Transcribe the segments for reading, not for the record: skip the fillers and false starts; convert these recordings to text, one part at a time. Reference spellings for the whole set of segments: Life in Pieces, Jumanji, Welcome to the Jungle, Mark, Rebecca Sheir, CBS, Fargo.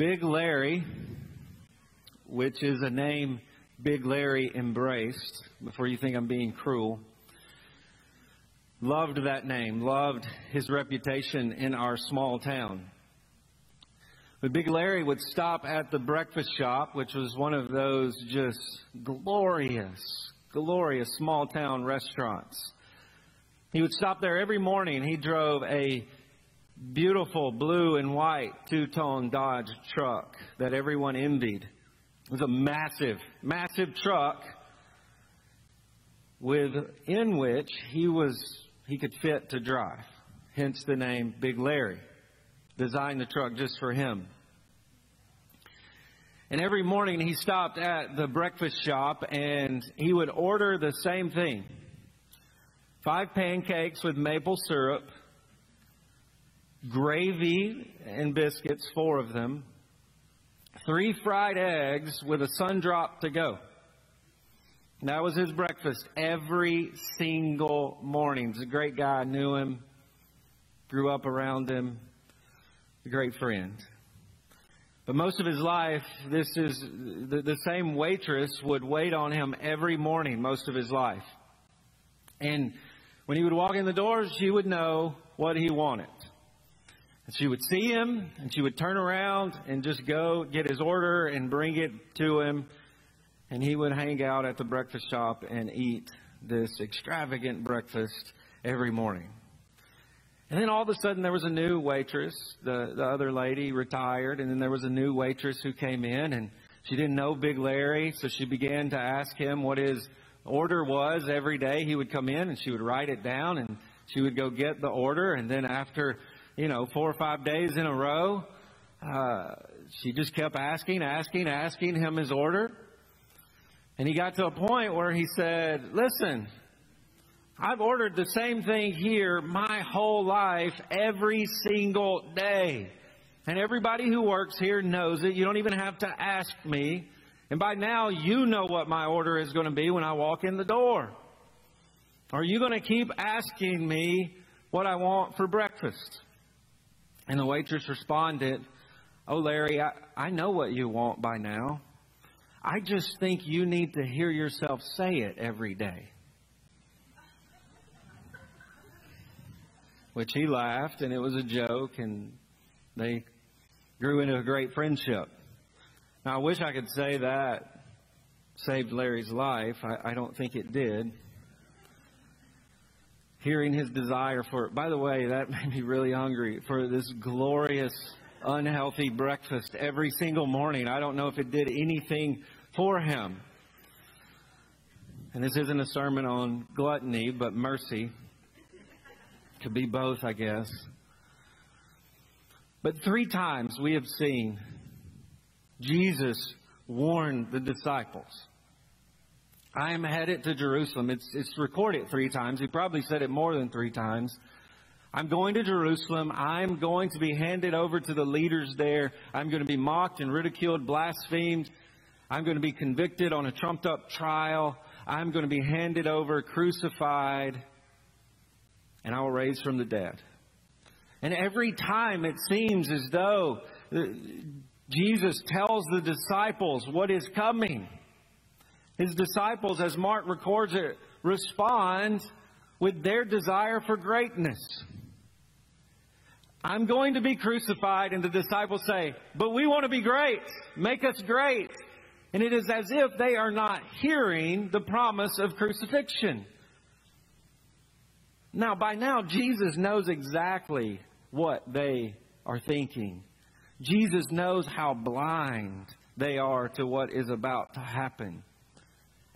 Big Larry, which is a name Big Larry embraced, before you think I'm being cruel, loved that name, loved his reputation in our small town. But Big Larry would stop at the breakfast shop, which was one of those just glorious small town restaurants. He would stop there every morning. He drove a beautiful blue and white two-tone Dodge truck that everyone envied. It was a massive, massive truck within which he could fit to drive, hence the name Big Larry. Designed the truck just for him. And every morning he stopped at the breakfast shop and he would order the same thing. 5 pancakes with maple syrup, gravy and biscuits, 4 of them, 3 fried eggs with a sun-drop to go. And that was his breakfast every single morning. He's a great guy. I knew him, grew up around him, a great friend. But most of his life, this is the same waitress would wait on him every morning most of his life. And when he would walk in the door, she would know what he wanted. And she would see him, and she would turn around and just go get his order and bring it to him. And he would hang out at the breakfast shop and eat this extravagant breakfast every morning. And then all of a sudden there was a new waitress. The other lady retired, and then there was a new waitress who came in, and she didn't know Big Larry, so she began to ask him what his order was every day. He would come in and she would write it down and she would go get the order. And then after, 4 or 5 days in a row, she just kept asking him his order. And he got to a point where he said, "Listen, I've ordered the same thing here my whole life, every single day. And everybody who works here knows it. You don't even have to ask me. And by now, you know what my order is going to be when I walk in the door. Are you going to keep asking me what I want for breakfast?" And the waitress responded, "Oh, Larry, I know what you want by now. I just think you need to hear yourself say it every day." Which he laughed, and it was a joke, and they grew into a great friendship. Now, I wish I could say that saved Larry's life. I don't think it did. Hearing his desire for it. By the way, that made me really hungry for this glorious, unhealthy breakfast every single morning. I don't know if it did anything for him. And this isn't a sermon on gluttony, but mercy. Could be both, I guess. But 3 times we have seen Jesus warned the disciples, "I am headed to Jerusalem." It's recorded 3 times. He probably said it more than 3 times. "I'm going to Jerusalem. I'm going to be handed over to the leaders there. I'm going to be mocked and ridiculed, blasphemed. I'm going to be convicted on a trumped-up trial. I'm going to be handed over, crucified. And I will raise from the dead." And every time it seems as though Jesus tells the disciples what is coming, his disciples, as Mark records it, respond with their desire for greatness. "I'm going to be crucified," and the disciples say, "But we want to be great. Make us great." And it is as if they are not hearing the promise of crucifixion. Now, by now, Jesus knows exactly what they are thinking. Jesus knows how blind they are to what is about to happen.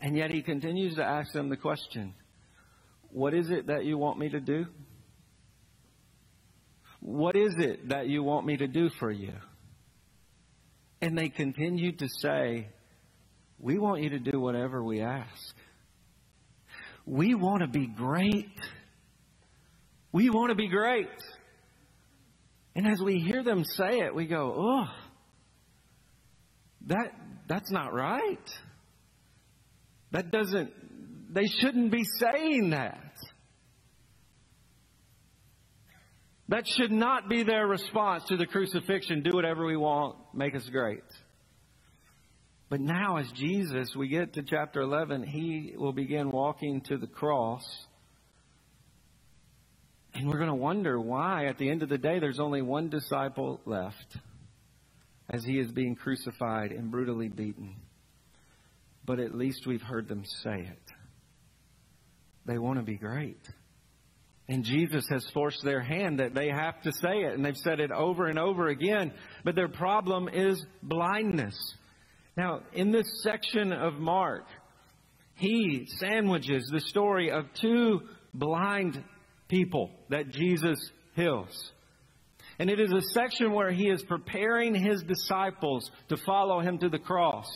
And yet he continues to ask them the question, "What is it that you want me to do? What is it that you want me to do for you?" And they continue to say, "We want you to do whatever we ask. We want to be great. We want to be great." And as we hear them say it, we go, "Oh, that's not right. They shouldn't be saying that." That should not be their response to the crucifixion. Do whatever we want. Make us great. But now as Jesus, we get to chapter 11, he will begin walking to the cross. And we're going to wonder why at the end of the day there's only one disciple left as he is being crucified and brutally beaten. But at least we've heard them say it. They want to be great. And Jesus has forced their hand that they have to say it. And they've said it over and over again. But their problem is blindness. Now, in this section of Mark, he sandwiches the story of two blind people that Jesus heals. And it is a section where he is preparing his disciples to follow him to the cross.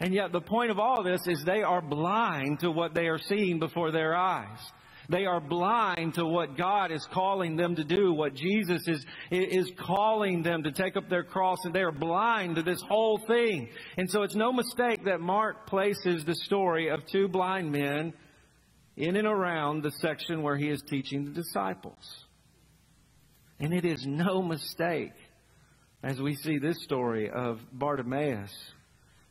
And yet the point of all this is they are blind to what they are seeing before their eyes. They are blind to what God is calling them to do, what Jesus is calling them to take up their cross, and they are blind to this whole thing. And so it's no mistake that Mark places the story of two blind men in and around the section where he is teaching the disciples. And it is no mistake, as we see this story of Bartimaeus,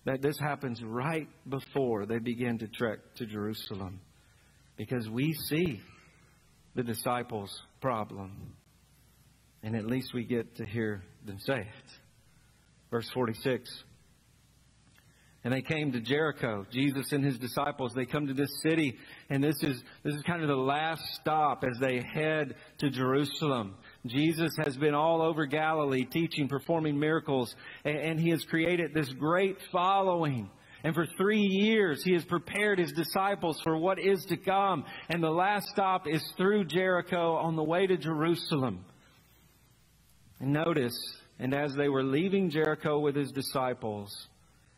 that this happens right before they begin to trek to Jerusalem. Because we see the disciples' problem. And at least we get to hear them say it. Verse 46. And they came to Jericho. Jesus and his disciples, they come to this city. And this is kind of the last stop as they head to Jerusalem. Jesus has been all over Galilee teaching, performing miracles. And he has created this great following. And for 3 years, he has prepared his disciples for what is to come. And the last stop is through Jericho on the way to Jerusalem. And notice, and as they were leaving Jericho with his disciples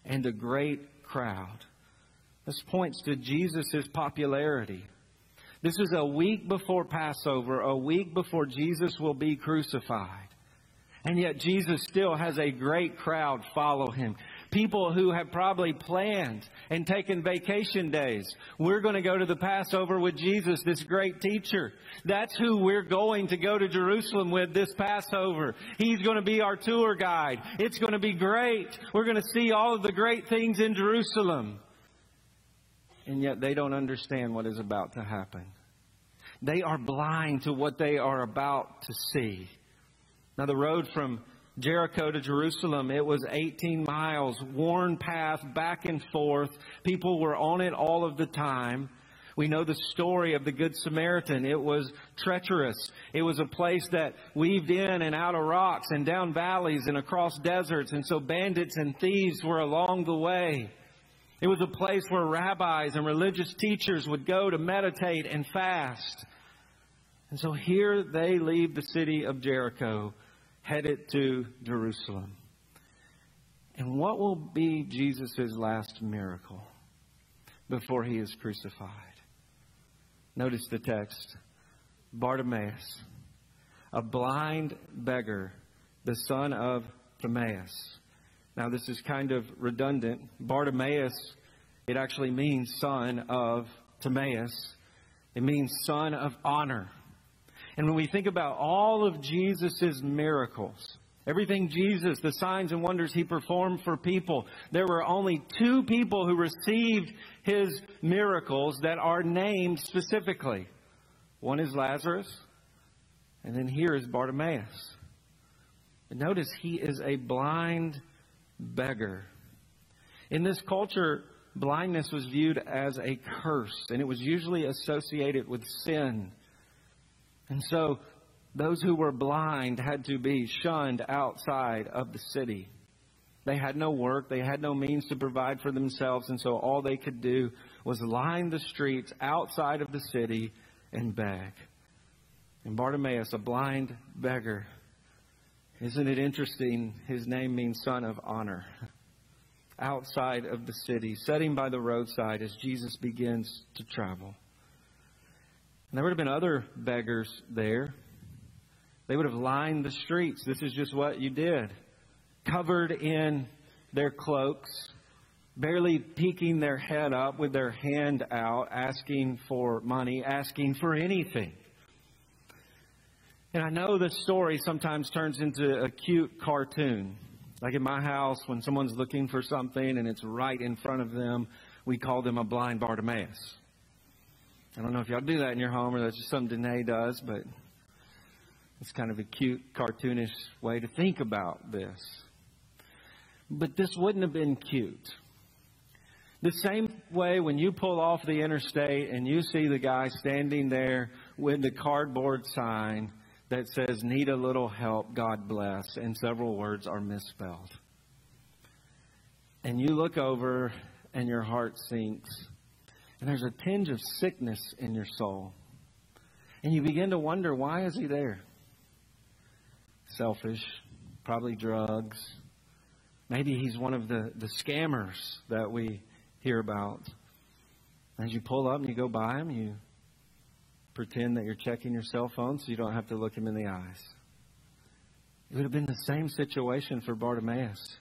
and a great crowd. This points to Jesus' popularity. This is a week before Passover, a week before Jesus will be crucified. And yet Jesus still has a great crowd follow him. People who have probably planned and taken vacation days. We're going to go to the Passover with Jesus, this great teacher. That's who we're going to go to Jerusalem with this Passover. He's going to be our tour guide. It's going to be great. We're going to see all of the great things in Jerusalem. And yet they don't understand what is about to happen. They are blind to what they are about to see. Now the road from Jericho to Jerusalem, it was 18 miles, worn path, back and forth. People were on it all of the time. We know the story of the Good Samaritan. It was treacherous. It was a place that weaved in and out of rocks and down valleys and across deserts. And so bandits and thieves were along the way. It was a place where rabbis and religious teachers would go to meditate and fast. And so here they leave the city of Jericho, headed to Jerusalem. And what will be Jesus' last miracle before he is crucified? Notice the text. Bartimaeus, a blind beggar, the son of Timaeus. Now this is kind of redundant. Bartimaeus, it actually means son of Timaeus. It means son of honor. And when we think about all of Jesus' miracles, everything Jesus, the signs and wonders he performed for people, there were only two people who received his miracles that are named specifically. One is Lazarus, and then here is Bartimaeus. But notice he is a blind beggar. In this culture, blindness was viewed as a curse, and it was usually associated with sin. And so those who were blind had to be shunned outside of the city. They had no work. They had no means to provide for themselves. And so all they could do was line the streets outside of the city and beg. And Bartimaeus, a blind beggar. Isn't it interesting? His name means son of honor. Outside of the city, sitting by the roadside as Jesus begins to travel. And there would have been other beggars there. They would have lined the streets. This is just what you did. Covered in their cloaks, barely peeking their head up with their hand out, asking for money, asking for anything. And I know the story sometimes turns into a cute cartoon. Like in my house, when someone's looking for something and it's right in front of them, we call them a blind Bartimaeus. I don't know if y'all do that in your home or that's just something Danae does, but it's kind of a cute, cartoonish way to think about this. But this wouldn't have been cute. The same way when you pull off the interstate and you see the guy standing there with the cardboard sign that says, "Need a little help, God bless," and several words are misspelled. And you look over and your heart sinks. And there's a tinge of sickness in your soul. And you begin to wonder, why is he there? Selfish, probably drugs. Maybe he's one of the scammers that we hear about. As you pull up and you go by him, you pretend that you're checking your cell phone so you don't have to look him in the eyes. It would have been the same situation for Bartimaeus.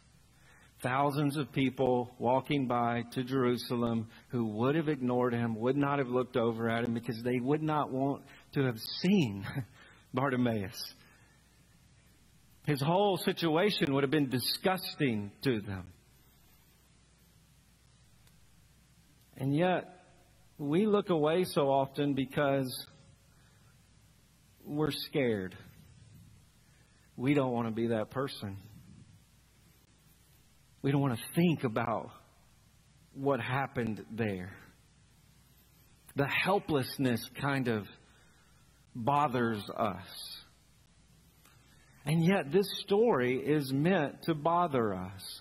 Thousands of people walking by to Jerusalem who would have ignored him, would not have looked over at him because they would not want to have seen Bartimaeus. His whole situation would have been disgusting to them. And yet, we look away so often because we're scared. We don't want to be that person. We don't want to think about what happened there. The helplessness kind of bothers us. And yet this story is meant to bother us.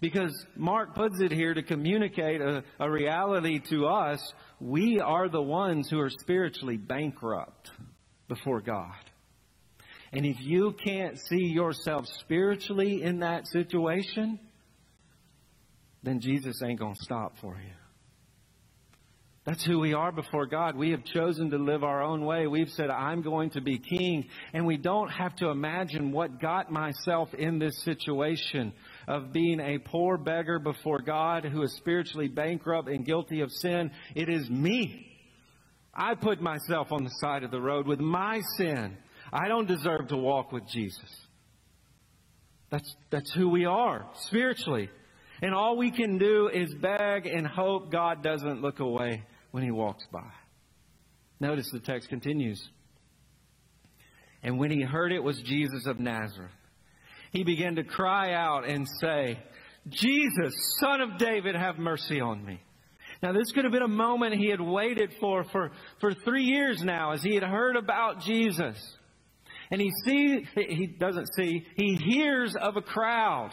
Because Mark puts it here to communicate a reality to us. We are the ones who are spiritually bankrupt before God. And if you can't see yourself spiritually in that situation, then Jesus ain't going to stop for you. That's who we are before God. We have chosen to live our own way. We've said, I'm going to be king. And we don't have to imagine what got myself in this situation of being a poor beggar before God who is spiritually bankrupt and guilty of sin. It is me. I put myself on the side of the road with my sin. I don't deserve to walk with Jesus. That's who we are spiritually. And all we can do is beg and hope God doesn't look away when he walks by. Notice the text continues. And when he heard it was Jesus of Nazareth, he began to cry out and say, "Jesus, Son of David, have mercy on me." Now, this could have been a moment he had waited for 3 years now as he had heard about Jesus. And he hears of a crowd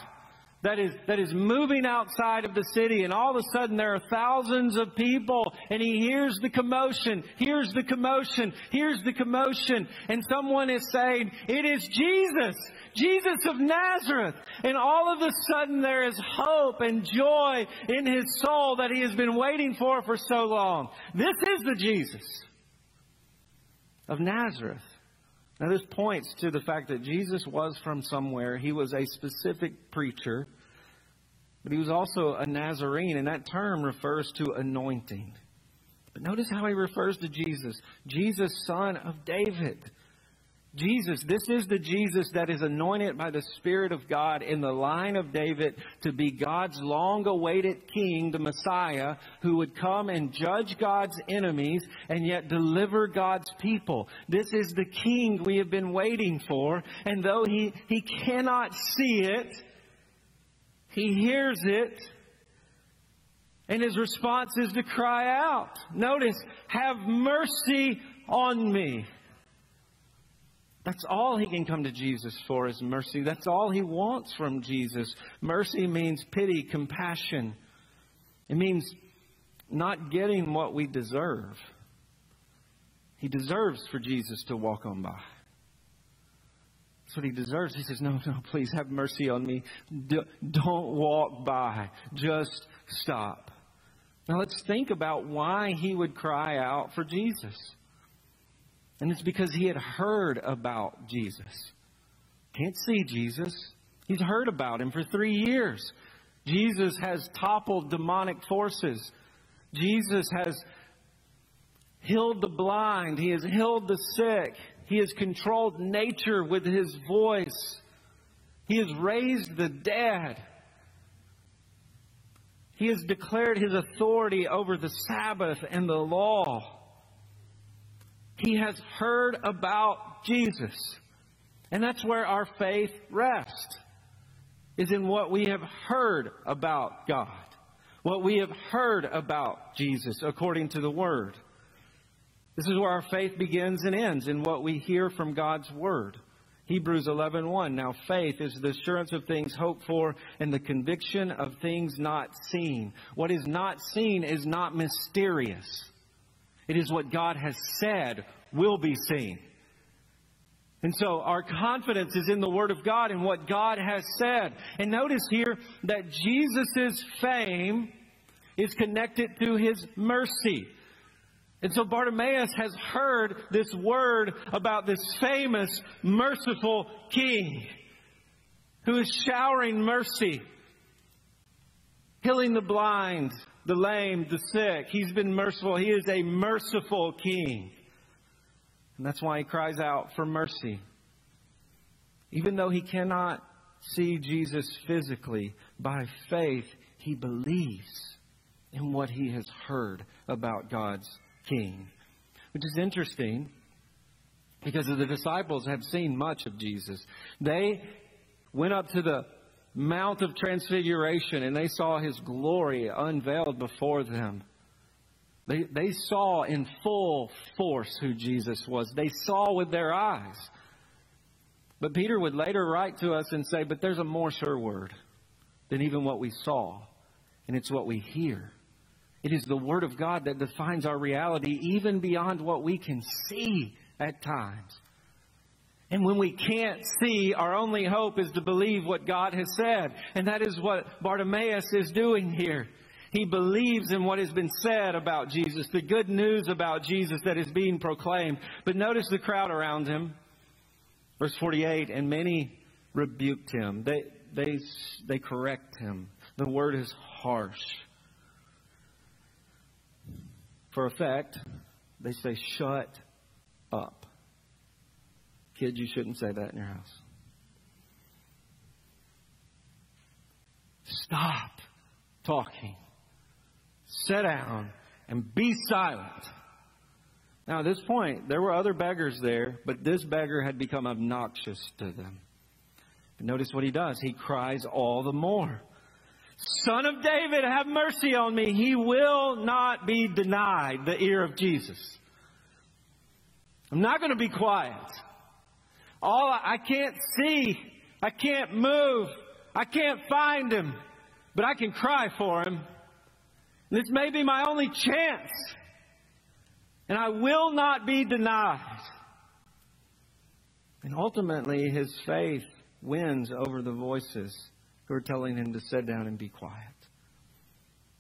that is moving outside of the city, and all of a sudden there are thousands of people, and he hears the commotion, hears the commotion, hears the commotion, and someone is saying, "It is Jesus, Jesus of Nazareth." And all of a sudden there is hope and joy in his soul that he has been waiting for so long. This is the Jesus of Nazareth. Now, this points to the fact that Jesus was from somewhere. He was a specific preacher, but he was also a Nazarene, and that term refers to anointing. But notice how he refers to Jesus. Jesus, Son of David. Jesus, this is the Jesus that is anointed by the Spirit of God in the line of David to be God's long-awaited king, the Messiah, who would come and judge God's enemies and yet deliver God's people. This is the king we have been waiting for. And though he cannot see it, he hears it. And his response is to cry out. Notice, "Have mercy on me." That's all he can come to Jesus for is mercy. That's all he wants from Jesus. Mercy means pity, compassion. It means not getting what we deserve. He deserves for Jesus to walk on by. That's what he deserves. He says, "No, please have mercy on me. Don't walk by. Just stop." Now let's think about why he would cry out for Jesus. And it's because he had heard about Jesus. Can't see Jesus. He's heard about him for 3 years. Jesus has toppled demonic forces. Jesus has healed the blind. He has healed the sick. He has controlled nature with his voice. He has raised the dead. He has declared his authority over the Sabbath and the law. He has heard about Jesus. And that's where our faith rests, is in what we have heard about God, what we have heard about Jesus according to the Word. This is where our faith begins and ends, in what we hear from God's Word. Hebrews 11:1. Now faith is the assurance of things hoped for and the conviction of things not seen. What is not seen is not mysterious. It is what God has said will be seen. And so our confidence is in the Word of God and what God has said. And notice here that Jesus' fame is connected to his mercy. And so Bartimaeus has heard this word about this famous, merciful king who is showering mercy, healing the blind, the lame, the sick. He's been merciful. He is a merciful king. And that's why he cries out for mercy. Even though he cannot see Jesus physically, by faith he believes in what he has heard about God's King. Which is interesting because the disciples have seen much of Jesus. They went up to the Mount of Transfiguration and they saw his glory unveiled before them. They saw in full force who Jesus was. They saw with their eyes. But Peter would later write to us and say, but there's a more sure word than even what we saw. And it's what we hear. It is the Word of God that defines our reality even beyond what we can see at times. And when we can't see, our only hope is to believe what God has said. And that is what Bartimaeus is doing here. He believes in what has been said about Jesus, the good news about Jesus that is being proclaimed. But notice the crowd around him. Verse 48, and many rebuked him. They correct him. The word is harsh. For effect, they say, shut up. Kids, you shouldn't say that in your house. Stop talking. Sit down and be silent. Now, at this point, there were other beggars there, but this beggar had become obnoxious to them. But notice what he does. He cries all the more. Son of David, have mercy on me. He will not be denied the ear of Jesus. I'm not going to be quiet. I can't see. I can't move. I can't find him. But I can cry for him. This may be my only chance. And I will not be denied. And ultimately, his faith wins over the voices who are telling him to sit down and be quiet.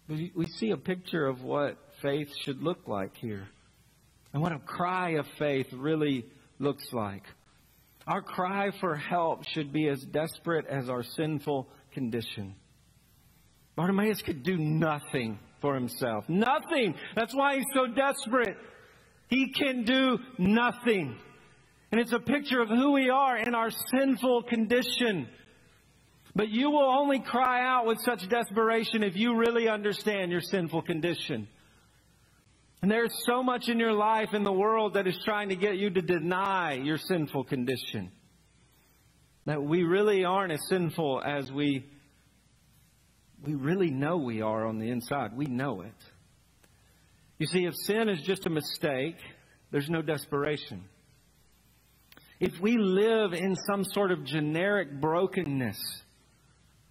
We see a picture of what faith should look like here. And what a cry of faith really looks like. Our cry for help should be as desperate as our sinful condition. Bartimaeus could do nothing for himself. Nothing! That's why he's so desperate. He can do nothing. And it's a picture of who we are in our sinful condition. But you will only cry out with such desperation if you really understand your sinful condition. And there's so much in your life in the world that is trying to get you to deny your sinful condition. That we really aren't as sinful as we really know we are on the inside. We know it. You see, if sin is just a mistake, there's no desperation. If we live in some sort of generic brokenness,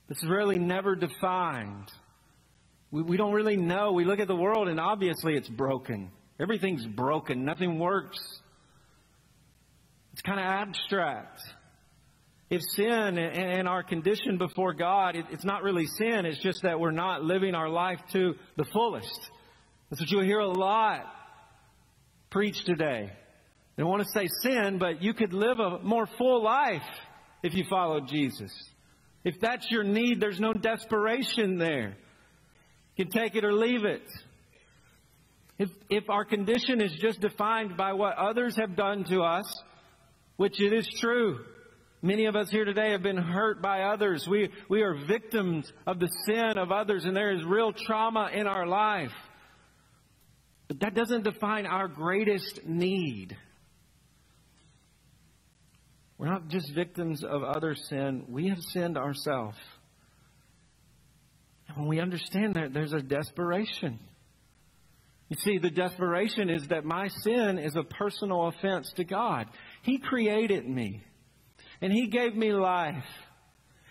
it's really never defined. We don't really know. We look at the world and obviously it's broken. Everything's broken. Nothing works. It's kind of abstract. If sin and our condition before God, it's not really sin. It's just that we're not living our life to the fullest. That's what you'll hear a lot preached today. They want to say sin, but you could live a more full life if you followed Jesus. If that's your need, there's no desperation there. You can take it or leave it. If our condition is just defined by what others have done to us, which it is true. Many of us here today have been hurt by others. We are victims of the sin of others, and there is real trauma in our life. But that doesn't define our greatest need. We're not just victims of other sin. We have sinned ourselves. And when we understand that, there's a desperation. You see, the desperation is that my sin is a personal offense to God. He created me. And He gave me life.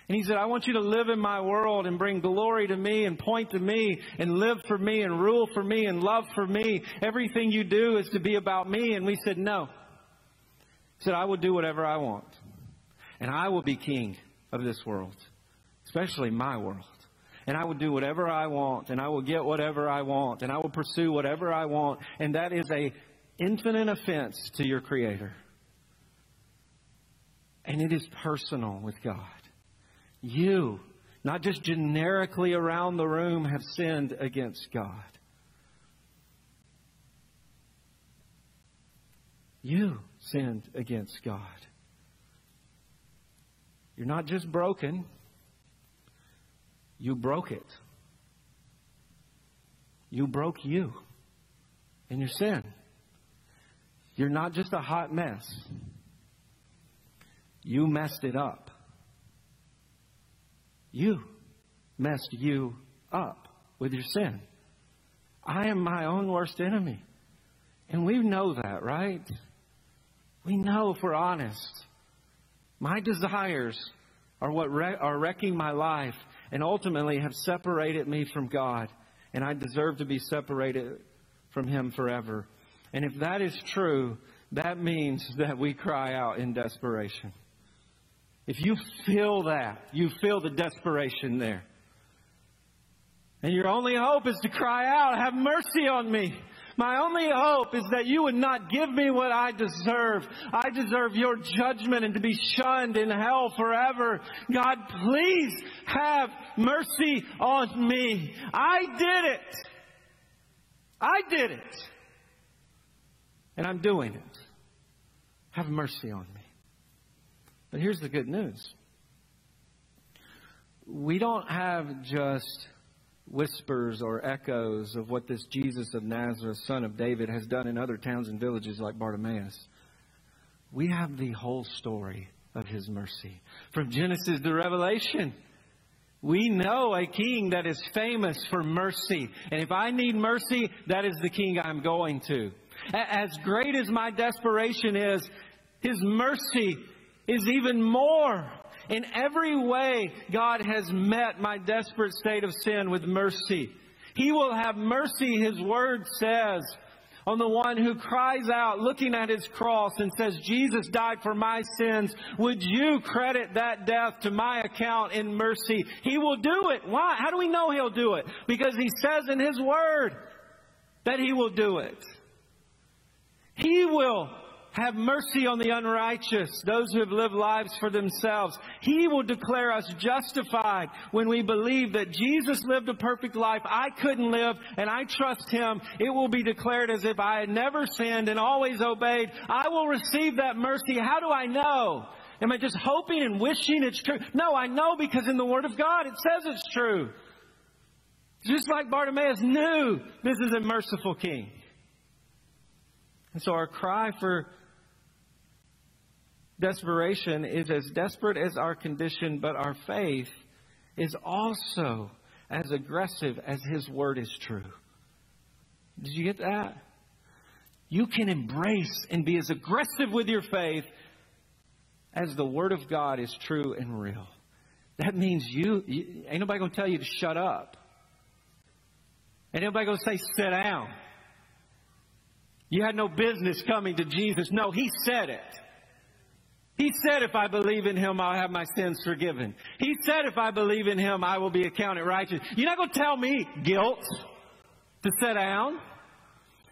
And He said, I want you to live in my world and bring glory to me and point to me and live for me and rule for me and love for me. Everything you do is to be about me. And we said, no. He said, I will do whatever I want. And I will be king of this world, especially my world. And I will do whatever I want. And I will get whatever I want. And I will pursue whatever I want. And that is an infinite offense to your Creator. And it is personal with God. You, not just generically around the room, have sinned against God. You sinned against God. You're not just broken. You broke it. You broke you in your sin. You're not just a hot mess. You messed it up. You messed you up with your sin. I am my own worst enemy. And we know that, right? We know if we're honest. My desires are what are wrecking my life and ultimately have separated me from God. And I deserve to be separated from Him forever. And if that is true, that means that we cry out in desperation. If you feel that, you feel the desperation there. And your only hope is to cry out, have mercy on me. My only hope is that you would not give me what I deserve. I deserve your judgment and to be shunned in hell forever. God, please have mercy on me. I did it. And I'm doing it. Have mercy on me. But here's the good news. We don't have just whispers or echoes of what this Jesus of Nazareth, son of David, has done in other towns and villages like Bartimaeus. We have the whole story of His mercy. From Genesis to Revelation, we know a king that is famous for mercy. And if I need mercy, that is the king I'm going to. As great as my desperation is, His mercy is even more. In every way, God has met my desperate state of sin with mercy. He will have mercy, His word says, on the one who cries out, looking at His cross and says, Jesus died for my sins. Would you credit that death to my account in mercy? He will do it. Why? How do we know He'll do it? Because He says in His word that He will do it. He will have mercy on the unrighteous, those who have lived lives for themselves. He will declare us justified when we believe that Jesus lived a perfect life I couldn't live, and I trust Him. It will be declared as if I had never sinned and always obeyed. I will receive that mercy. How do I know? Am I just hoping and wishing it's true? No, I know because in the Word of God it says it's true. Just like Bartimaeus knew this is a merciful king. And so our cry for desperation is as desperate as our condition, but our faith is also as aggressive as His word is true. Did you get that? You can embrace and be as aggressive with your faith as the word of God is true and real. That means you ain't nobody going to tell you to shut up. Ain't nobody going to say, sit down. You had no business coming to Jesus. No, He said it. He said, if I believe in Him, I'll have my sins forgiven. He said, if I believe in Him, I will be accounted righteous. You're not going to tell me guilt to sit down.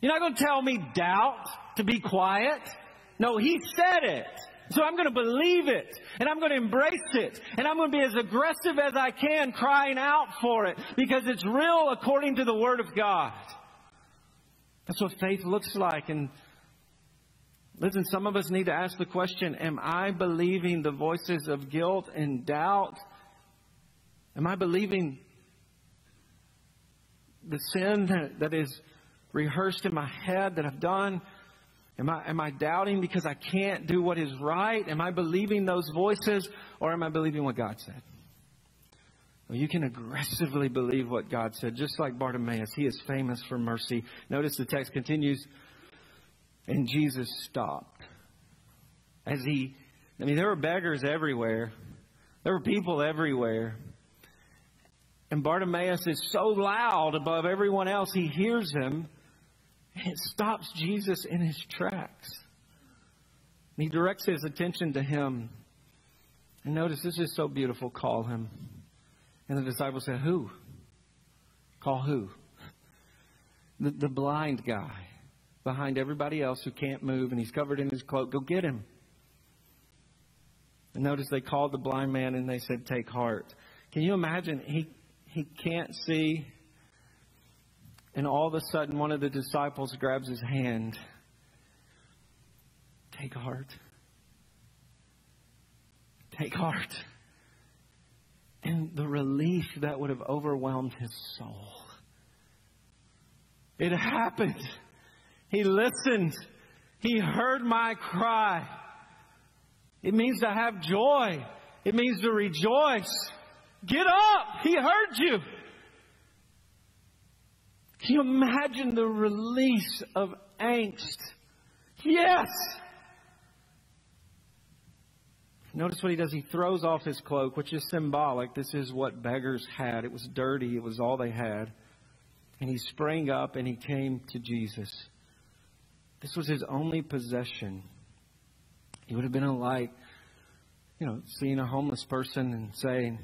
You're not going to tell me doubt to be quiet. No, He said it. So I'm going to believe it, and I'm going to embrace it, and I'm going to be as aggressive as I can crying out for it, because it's real according to the Word of God. That's what faith looks like. And Listen, some of us need to ask the question, am I believing the voices of guilt and doubt? Am I believing the sin that is rehearsed in my head that I've done? Am I doubting because I can't do what is right? Am I believing those voices, or am I believing what God said? Well, you can aggressively believe what God said, just like Bartimaeus. He is famous for mercy. Notice the text continues, and Jesus stopped. There were beggars everywhere. There were people everywhere. And Bartimaeus is so loud above everyone else, he hears him. And it stops Jesus in his tracks. And he directs his attention to him. And notice, this is so beautiful. Call him. And the disciples said, who? Call who? The blind guy behind everybody else who can't move, and he's covered in his cloak. Go get him. And notice, they called the blind man and they said, take heart. Can you imagine? He can't see. And all of a sudden, one of the disciples grabs his hand. Take heart. Take heart. And the relief that would have overwhelmed his soul. It happened. He listened. He heard my cry. It means to have joy. It means to rejoice. Get up. He heard you. Can you imagine the release of angst? Yes! Notice what he does. He throws off his cloak, which is symbolic. This is what beggars had. It was dirty. It was all they had. And he sprang up and he came to Jesus. This was his only possession. He would have been alike, seeing a homeless person and saying,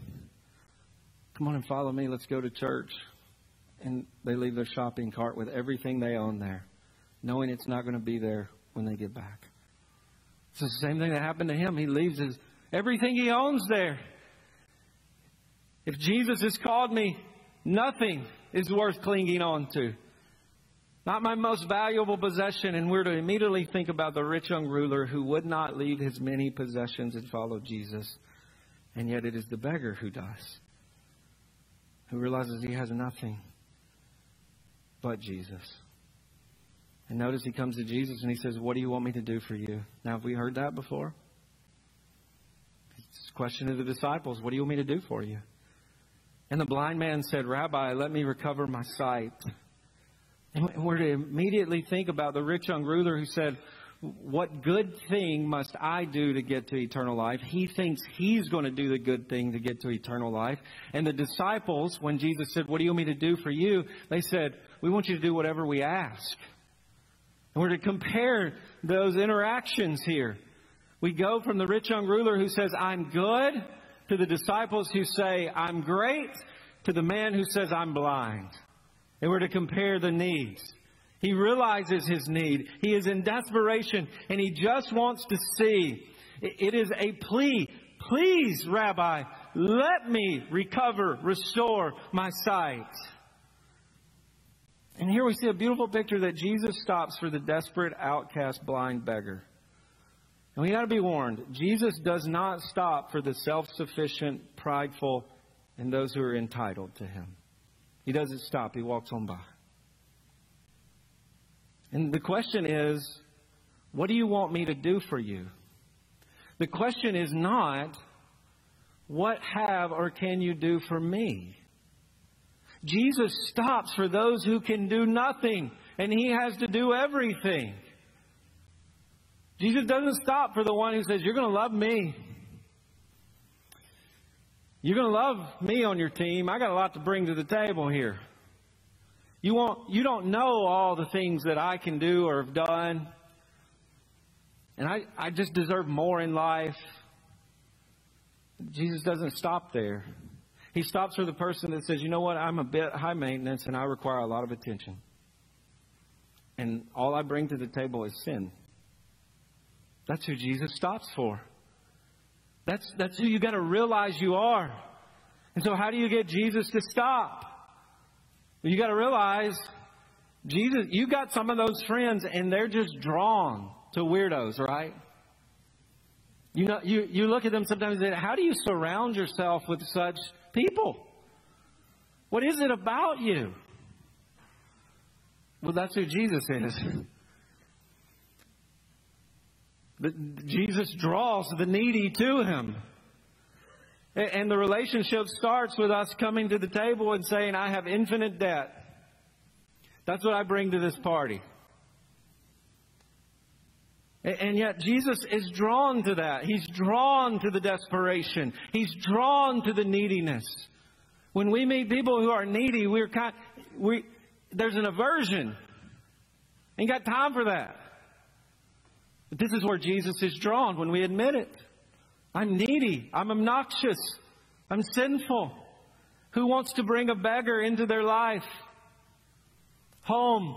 come on and follow me. Let's go to church. And they leave their shopping cart with everything they own there, knowing it's not going to be there when they get back. It's the same thing that happened to him. He leaves everything he owns there. If Jesus has called me, nothing is worth clinging on to. Not my most valuable possession. And we're to immediately think about the rich young ruler who would not leave his many possessions and follow Jesus. And yet it is the beggar who does, who realizes he has nothing but Jesus. And notice, he comes to Jesus and he says, what do you want me to do for you? Now, have we heard that before? It's a question of the disciples. What do you want me to do for you? And the blind man said, Rabbi, let me recover my sight. And we're to immediately think about the rich young ruler who said, what good thing must I do to get to eternal life? He thinks he's going to do the good thing to get to eternal life. And the disciples, when Jesus said, what do you want me to do for you? They said, we want you to do whatever we ask. And we're to compare those interactions here. We go from the rich young ruler who says, I'm good, to the disciples who say, I'm great, to the man who says, I'm blind. And we're to compare the needs. He realizes his need. He is in desperation, and he just wants to see. It is a plea. Please, Rabbi, let me recover, restore my sight. And here we see a beautiful picture that Jesus stops for the desperate, outcast, blind beggar. And we got to be warned. Jesus does not stop for the self-sufficient, prideful, and those who are entitled to him. He doesn't stop. He walks on by. And the question is, what do you want me to do for you? The question is not, what have or can you do for me? Jesus stops for those who can do nothing, and he has to do everything. Jesus doesn't stop for the one who says, you're going to love me. You're going to love me on your team. I got a lot to bring to the table here. You don't know all the things that I can do or have done. And I just deserve more in life. Jesus doesn't stop there. He stops for the person that says, you know what, I'm a bit high maintenance and I require a lot of attention. And all I bring to the table is sin. That's who Jesus stops for. That's who you got to realize you are. And so how do you get Jesus to stop? You got to realize, Jesus, you got some of those friends and they're just drawn. to weirdos, right? You know, you look at them sometimes and say, how do you surround yourself with such people? What is it about you? Well, that's who Jesus is. Jesus draws the needy to him. And the relationship starts with us coming to the table and saying, I have infinite debt. That's what I bring to this party. And yet Jesus is drawn to that. He's drawn to the desperation. He's drawn to the neediness. When we meet people who are needy, there's an aversion. Ain't got time for that. But this is where Jesus is drawn, when we admit it. I'm needy. I'm obnoxious. I'm sinful. Who wants to bring a beggar into their life? Home.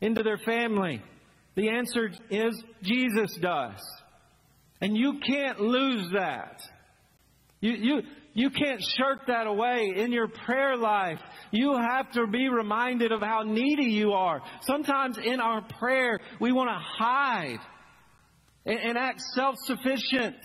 Into their family. The answer is Jesus does. And you can't lose that. You can't shirk that away in your prayer life. You have to be reminded of how needy you are. Sometimes in our prayer, we want to hide and act self-sufficient.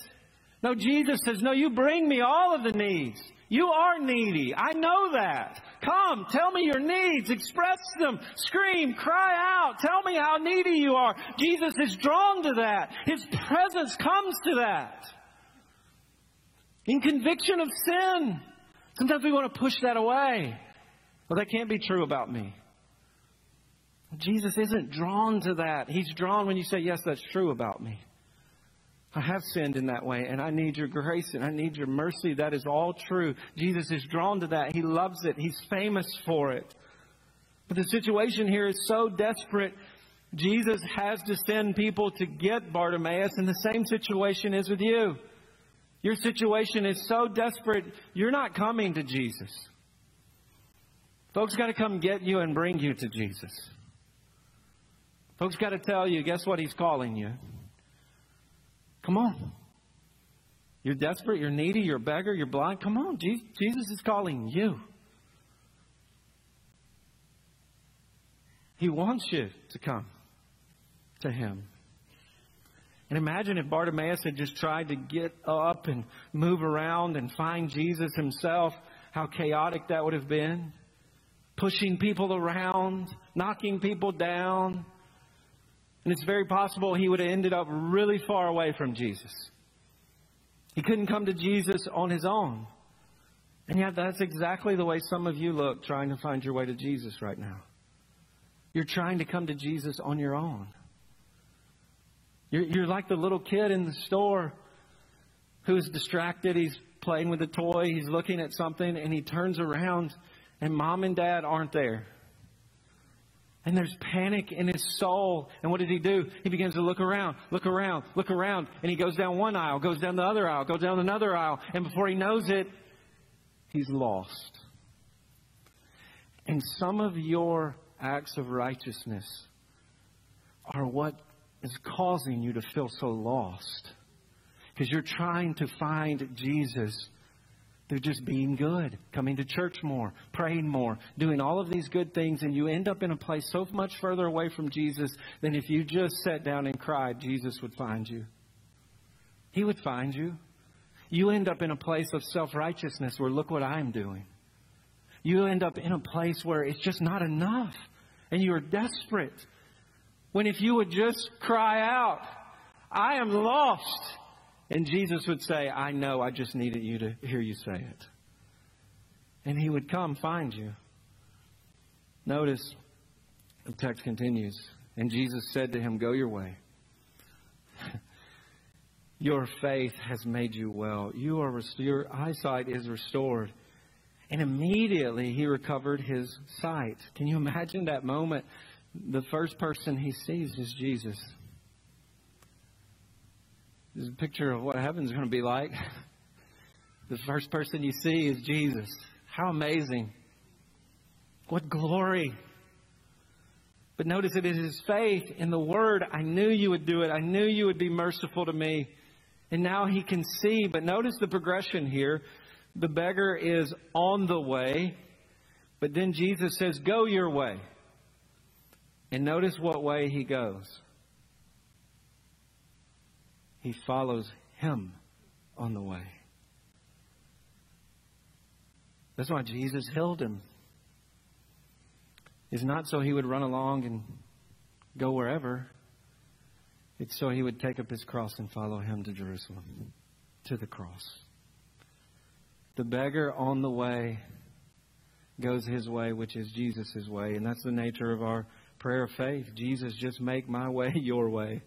No, Jesus says, no, you bring me all of the needs. You are needy. I know that. Come, tell me your needs. Express them. Scream, cry out. Tell me how needy you are. Jesus is drawn to that. His presence comes to that. In conviction of sin. Sometimes we want to push that away. Well, that can't be true about me. Jesus isn't drawn to that. He's drawn when you say, yes, that's true about me. I have sinned in that way, and I need your grace, and I need your mercy. That is all true. Jesus is drawn to that. He loves it. He's famous for it. But the situation here is so desperate. Jesus has to send people to get Bartimaeus, and the same situation is with you. Your situation is so desperate, you're not coming to Jesus. Folks got to come get you and bring you to Jesus. Folks got to tell you, guess what? He's calling you. Come on. You're desperate, you're needy, you're a beggar, you're blind. Come on, Jesus is calling you. He wants you to come to him. And imagine if Bartimaeus had just tried to get up and move around and find Jesus himself, how chaotic that would have been. Pushing people around, knocking people down. And it's very possible he would have ended up really far away from Jesus. He couldn't come to Jesus on his own. And yet that's exactly the way some of you look trying to find your way to Jesus right now. You're trying to come to Jesus on your own. You're like the little kid in the store who is distracted. He's playing with a toy. He's looking at something, and he turns around, and mom and dad aren't there. And there's panic in his soul. And what does he do? He begins to look around. And he goes down one aisle, goes down the other aisle, goes down another aisle. And before he knows it, he's lost. And some of your acts of righteousness are what is causing you to feel so lost, because you're trying to find Jesus through just being good, coming to church more, praying more, doing all of these good things, and you end up in a place so much further away from Jesus than if you just sat down and cried, Jesus would find you. He would find you. You end up in a place of self-righteousness where look what I'm doing. You end up in a place where it's just not enough, and you're desperate. When if you would just cry out, I am lost. And Jesus would say, I know, I just needed you to hear you say it. And he would come find you. Notice, the text continues. And Jesus said to him, go your way. Your faith has made you well. Your eyesight is restored. And immediately he recovered his sight. Can you imagine that moment? The first person he sees is Jesus. This is a picture of what heaven's going to be like. The first person you see is Jesus. How amazing. What glory. But notice it is his faith in the word. I knew you would do it. I knew you would be merciful to me. And now he can see. But notice the progression here. The beggar is on the way. But then Jesus says, go your way. And notice what way he goes. he follows him on the way. That's why Jesus held him. It's not so he would run along and go wherever. It's so he would take up his cross and follow him to Jerusalem, to the cross. The beggar on the way goes his way, which is Jesus' way. And that's the nature of our prayer of faith. Jesus, just make my way your way.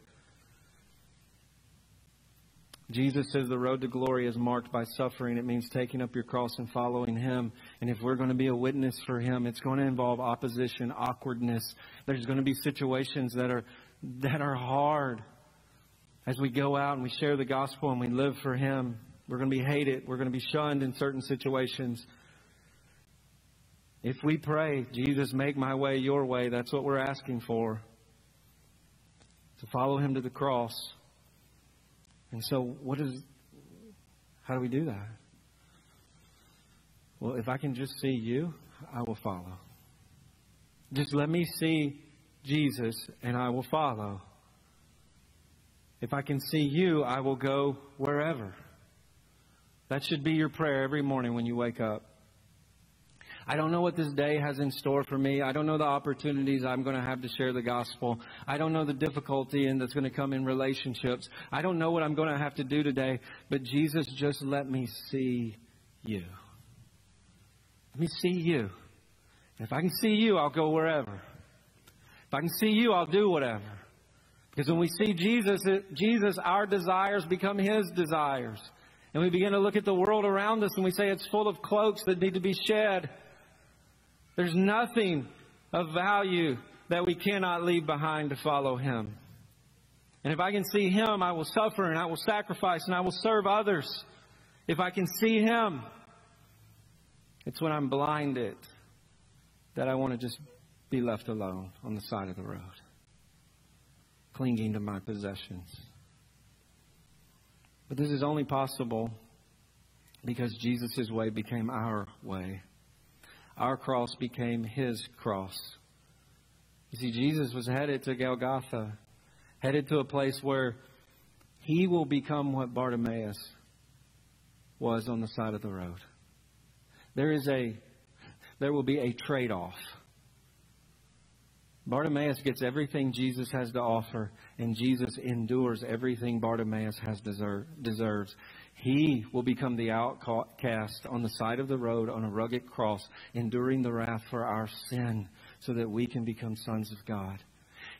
Jesus says the road to glory is marked by suffering. It means taking up your cross and following him. And if we're going to be a witness for him, it's going to involve opposition, awkwardness. There's going to be situations that are hard. As we go out and we share the gospel and we live for him, we're going to be hated. We're going to be shunned in certain situations. If we pray, Jesus, make my way your way, that's what we're asking for. To follow him to the cross. And so how do we do that? Well, if I can just see you, I will follow. Just let me see Jesus and I will follow. If I can see you, I will go wherever. That should be your prayer every morning when you wake up. I don't know what this day has in store for me. I don't know the opportunities I'm going to have to share the gospel. I don't know the difficulty that's going to come in relationships. I don't know what I'm going to have to do today. But Jesus, just let me see you. Let me see you. If I can see you, I'll go wherever. If I can see you, I'll do whatever. Because when we see Jesus, our desires become his desires. And we begin to look at the world around us and we say it's full of cloaks that need to be shed. There's nothing of value that we cannot leave behind to follow him. And if I can see him, I will suffer and I will sacrifice and I will serve others. If I can see him, it's when I'm blinded that I want to just be left alone on the side of the road, clinging to my possessions. But this is only possible because Jesus' way became our way. Our cross became his cross. You see, Jesus was headed to Golgotha, headed to a place where he will become what Bartimaeus was on the side of the road. There will be a trade-off. Bartimaeus gets everything Jesus has to offer, and Jesus endures everything Bartimaeus deserves. He will become the outcast on the side of the road on a rugged cross, enduring the wrath for our sin so that we can become sons of God.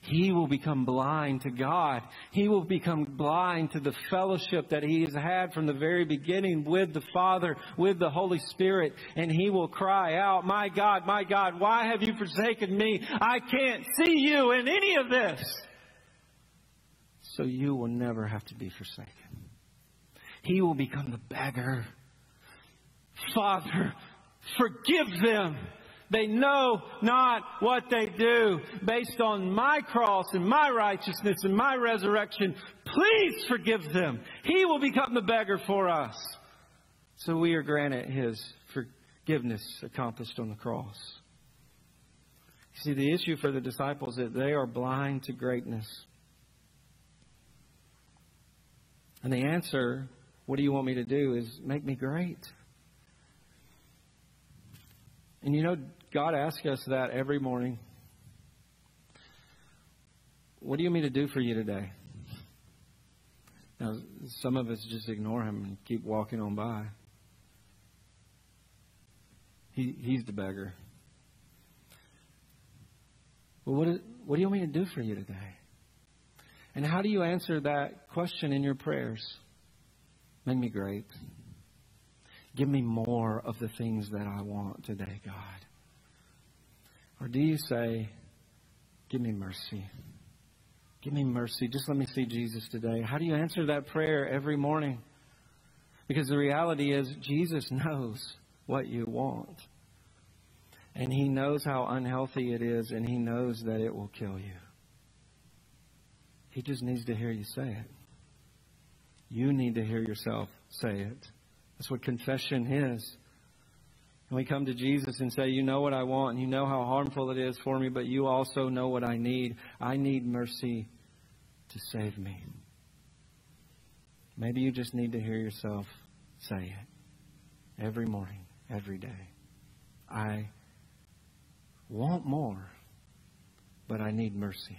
He will become blind to God. He will become blind to the fellowship that he has had from the very beginning with the Father, with the Holy Spirit. And he will cry out, my God, why have you forsaken me? I can't see you in any of this. So you will never have to be forsaken. He will become the beggar. Father, forgive them. They know not what they do. Based on my cross and my righteousness and my resurrection, please forgive them. He will become the beggar for us. So we are granted his forgiveness accomplished on the cross. See, the issue for the disciples is that they are blind to greatness. And the answer, what do you want me to do, is make me great. And you know, God asks us that every morning. What do you mean to do for you today? Now, some of us just ignore him and keep walking on by. He's the beggar. Well, what do you want me to do for you today? And how do you answer that question in your prayers? Make me great. Give me more of the things that I want today, God. Or do you say, give me mercy. Give me mercy. Just let me see Jesus today. How do you answer that prayer every morning? Because the reality is Jesus knows what you want. And he knows how unhealthy it is. And he knows that it will kill you. He just needs to hear you say it. You need to hear yourself say it. That's what confession is. And we come to Jesus and say, you know what I want, and you know how harmful it is for me, but you also know what I need. I need mercy to save me. Maybe you just need to hear yourself say it every morning, every day. I want more, but I need mercy.